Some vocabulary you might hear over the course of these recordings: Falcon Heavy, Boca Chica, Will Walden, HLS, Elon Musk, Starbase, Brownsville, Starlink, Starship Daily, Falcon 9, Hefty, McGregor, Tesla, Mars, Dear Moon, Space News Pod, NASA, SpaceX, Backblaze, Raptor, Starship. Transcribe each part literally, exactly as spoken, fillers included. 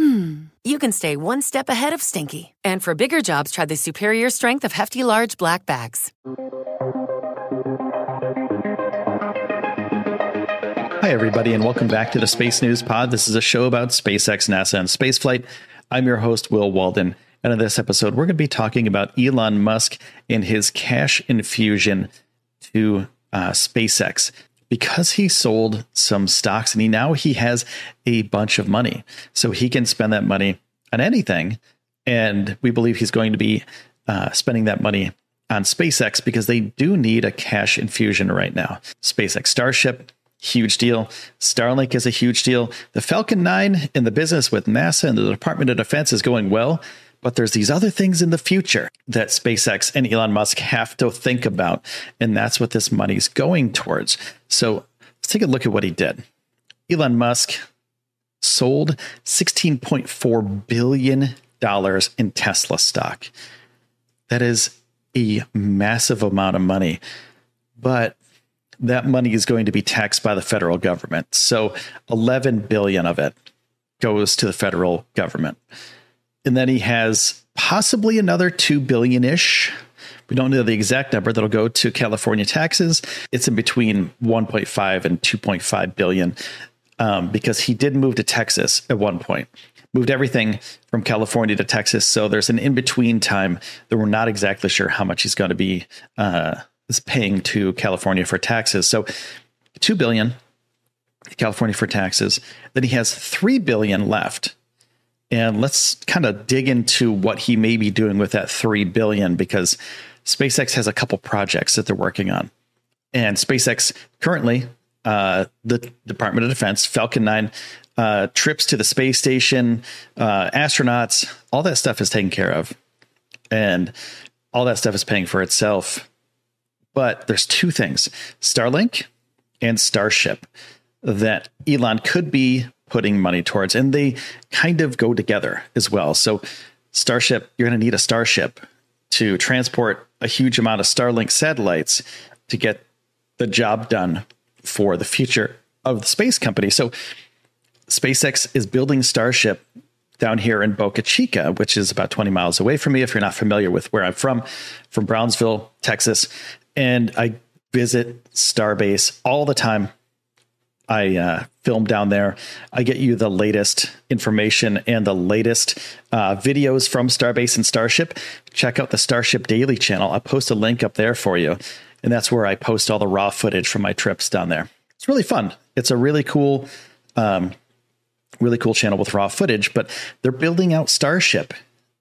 Hmm. You can stay one step ahead of stinky. And for bigger jobs, try the superior strength of Hefty large black bags. Hi, everybody, and welcome back to the Space News Pod. This is a show about SpaceX, NASA, and spaceflight. I'm your host, Will Walden. And in this episode, we're going to be talking about Elon Musk and his cash infusion to uh, SpaceX. Because he sold some stocks and he now he has a bunch of money, so he can spend that money on anything. And we believe he's going to be uh, spending that money on SpaceX because they do need a cash infusion right now. SpaceX Starship, huge deal. Starlink is a huge deal. The Falcon nine in the business with NASA and the Department of Defense is going well. But there's these other things in the future that SpaceX and Elon Musk have to think about. And that's what this money's going towards. So let's take a look at what he did. Elon Musk sold sixteen point four billion dollars in Tesla stock. That is a massive amount of money. But that money is going to be taxed by the federal government. So eleven billion dollars of it goes to the federal government. And then he has possibly another two billion dollars ish. We don't know the exact number that'll go to California taxes. It's in between one point five and two point five billion dollars um, because he did move to Texas at one point, moved everything from California to Texas. So there's an in-between time that we're not exactly sure how much he's going to be uh, is paying to California for taxes. So two billion dollars to California for taxes. Then he has three billion dollars left. And let's kind of dig into what he may be doing with that three billion dollars, because SpaceX has a couple projects that they're working on. And SpaceX currently, uh, the Department of Defense, Falcon nine, uh, trips to the space station, uh, astronauts, all that stuff is taken care of. And all that stuff is paying for itself. But there's two things, Starlink and Starship, that Elon could be putting money towards, and they kind of go together as well. So Starship, you're going to need a Starship to transport a huge amount of Starlink satellites to get the job done for the future of the space company. So SpaceX is building Starship down here in Boca Chica, which is about twenty miles away from me. If you're not familiar with where I'm from, from Brownsville, Texas, and I visit Starbase all the time. I uh, film down there. I get you the latest information and the latest uh, videos from Starbase and Starship. Check out the Starship Daily channel. I'll post a link up there for you. And that's where I post all the raw footage from my trips down there. It's really fun. It's a really cool, um, really cool channel with raw footage, but they're building out Starship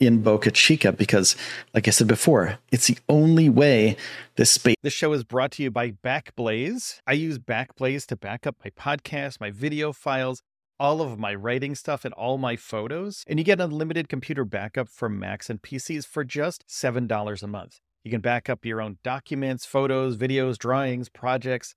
in Boca Chica because, like I said before, it's the only way this space. This show is brought to you by Backblaze. I use Backblaze to back up my podcast, my video files, all of my writing stuff, and all my photos. And you get unlimited computer backup for Macs and P Cs for just seven dollars a month. You can back up your own documents, photos, videos, drawings, projects,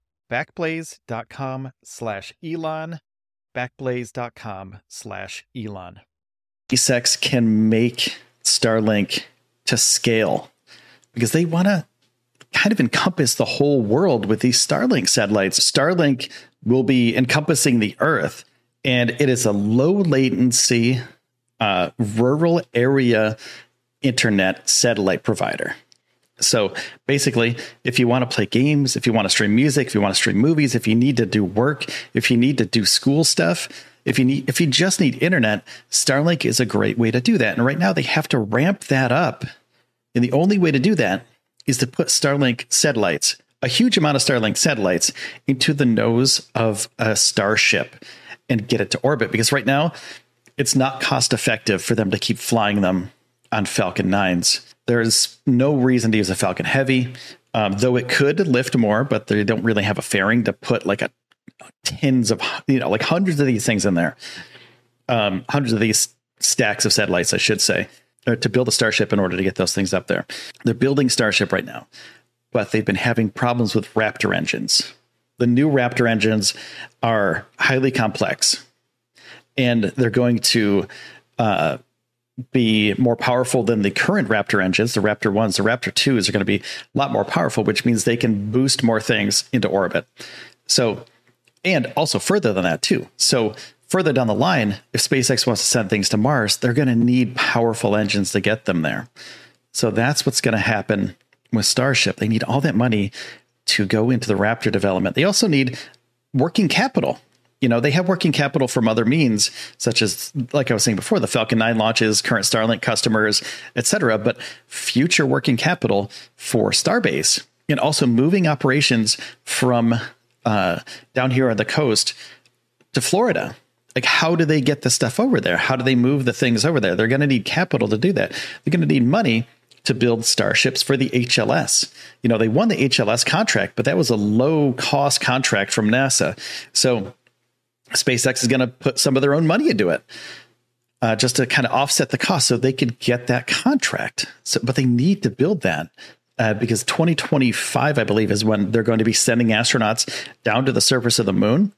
Backblaze.com slash Elon. Backblaze.com slash Elon. SpaceX can make Starlink to scale because they want to kind of encompass the whole world with these Starlink satellites. Starlink will be encompassing the Earth, and it is a low latency, uh, rural area internet satellite provider. So basically, if you want to play games, if you want to stream music, if you want to stream movies, if you need to do work, if you need to do school stuff, if you need, if you just need internet, Starlink is a great way to do that. And right now they have to ramp that up. And the only way to do that is to put Starlink satellites, a huge amount of Starlink satellites, into the nose of a Starship and get it to orbit. Because right now it's not cost effective for them to keep flying them on Falcon nines. There's no reason to use a Falcon Heavy, um, though it could lift more, but they don't really have a fairing to put like a tens of, you know, like hundreds of these things in there. Um, hundreds of these stacks of satellites, I should say, to build a Starship in order to get those things up there. They're building Starship right now, but they've been having problems with Raptor engines. The new Raptor engines are highly complex, and they're going to uh, be more powerful than the current Raptor engines. The Raptor ones, the Raptor twos are going to be a lot more powerful, which means they can boost more things into orbit. So, and also further than that too. So further down the line, if SpaceX wants to send things to Mars, they're going to need powerful engines to get them there. So that's what's going to happen with Starship. They need all that money to go into the Raptor development. They also need working capital. You know, they have working capital from other means, such as, like I was saying before, the Falcon nine launches, current Starlink customers, et cetera, but future working capital for Starbase, and also moving operations from uh, down here on the coast to Florida. Like, how do they get the stuff over there? How do they move the things over there? They're going to need capital to do that. They're going to need money to build Starships for the H L S. You know, they won the H L S contract, but that was a low cost contract from NASA. So SpaceX is going to put some of their own money into it uh, just to kind of offset the cost so they could get that contract. So, but they need to build that uh, because twenty twenty-five, I believe, is when they're going to be sending astronauts down to the surface of the moon.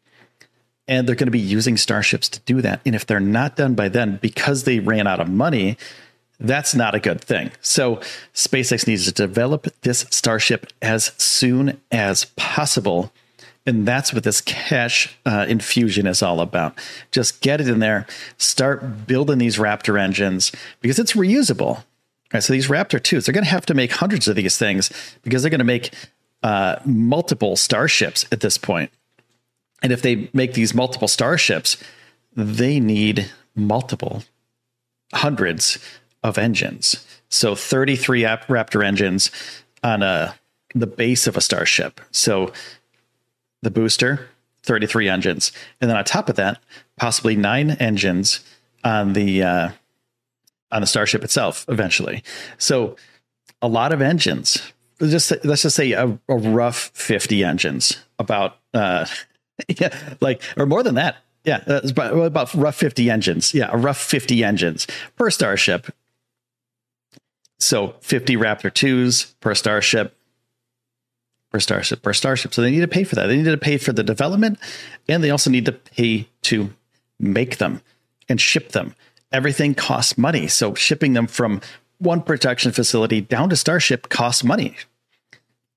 And they're going to be using Starships to do that. And if they're not done by then, because they ran out of money, that's not a good thing. So SpaceX needs to develop this Starship as soon as possible. And that's what this cash uh, infusion is all about. Just get it in there. Start building these Raptor engines because it's reusable. All right, so these Raptor twos, they're going to have to make hundreds of these things because they're going to make uh, multiple Starships at this point. And if they make these multiple Starships, they need multiple hundreds of engines. So thirty-three Raptor engines on a, the base of a Starship. So the booster, thirty-three engines. And then on top of that, possibly nine engines on the, uh, on the Starship itself eventually. So a lot of engines, just, let's just say a, a rough fifty engines about, uh, yeah, like, or more than that. Yeah. That's about, about rough fifty engines. Yeah. A rough fifty engines per Starship. So fifty Raptor twos per Starship, per Starship, per Starship. So they need to pay for that. They need to pay for the development, and they also need to pay to make them and ship them. Everything costs money. So shipping them from one production facility down to Starship costs money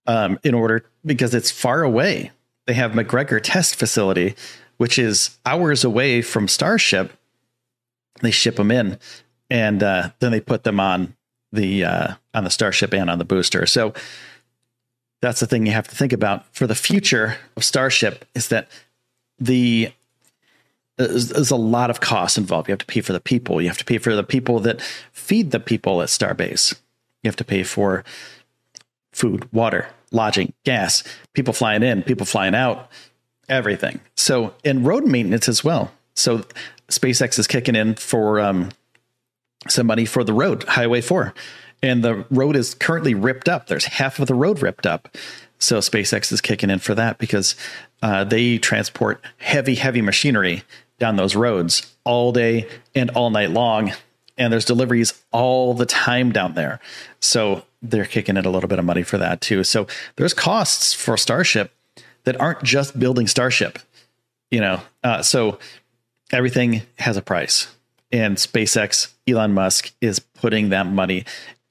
um, in order because it's far away. They have McGregor test facility, which is hours away from Starship. They ship them in and uh, then they put them on the uh, on the Starship and on the booster. So that's the thing you have to think about for the future of Starship is that the there's, there's a lot of costs involved. You have to pay for the people. You have to pay for the people that feed the people at Starbase. You have to pay for food, water, lodging, gas, people flying in, people flying out, everything. So, and road maintenance as well. So SpaceX is kicking in for um, some money for the road, Highway four. And the road is currently ripped up. There's half of the road ripped up. So SpaceX is kicking in for that because uh, they transport heavy, heavy machinery down those roads all day and all night long. And there's deliveries all the time down there. So they're kicking in a little bit of money for that, too. So there's costs for Starship that aren't just building Starship, you know, uh, so everything has a price. And SpaceX, Elon Musk is putting that money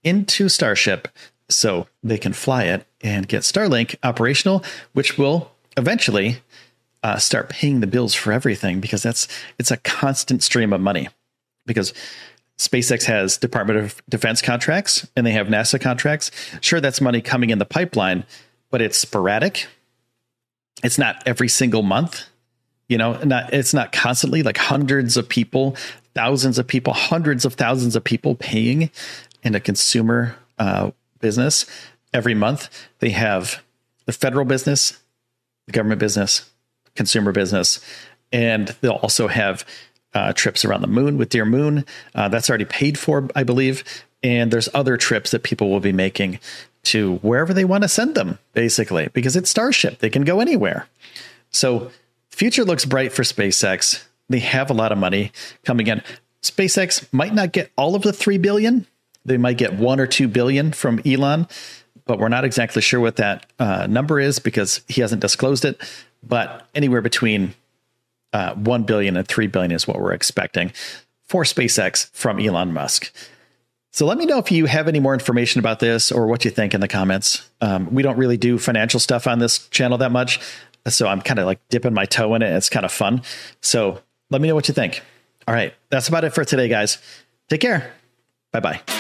into Starship so they can fly it and get Starlink operational, which will eventually uh, start paying the bills for everything, because that's it's a constant stream of money, because SpaceX has Department of Defense contracts and they have NASA contracts. Sure, that's money coming in the pipeline, but it's sporadic. It's not every single month, you know, not it's not constantly like hundreds of people, thousands of people, hundreds of thousands of people paying in a consumer uh, business every month. They have the federal business, the government business, consumer business, and they'll also have uh, trips around the moon with Dear Moon. Uh, that's already paid for, I believe. And there's other trips that people will be making to wherever they want to send them, basically, because it's Starship. They can go anywhere. So future looks bright for SpaceX. They have a lot of money coming in. SpaceX might not get all of the three billion dollars. They might get one or two billion from Elon, but we're not exactly sure what that uh, number is because he hasn't disclosed it. But anywhere between uh, one billion and three billion is what we're expecting for SpaceX from Elon Musk. So let me know if you have any more information about this or what you think in the comments. Um, we don't really do financial stuff on this channel that much, so I'm kind of like dipping my toe in it. It's kind of fun. So let me know what you think. All right, that's about it for today, guys. Take care. Bye bye.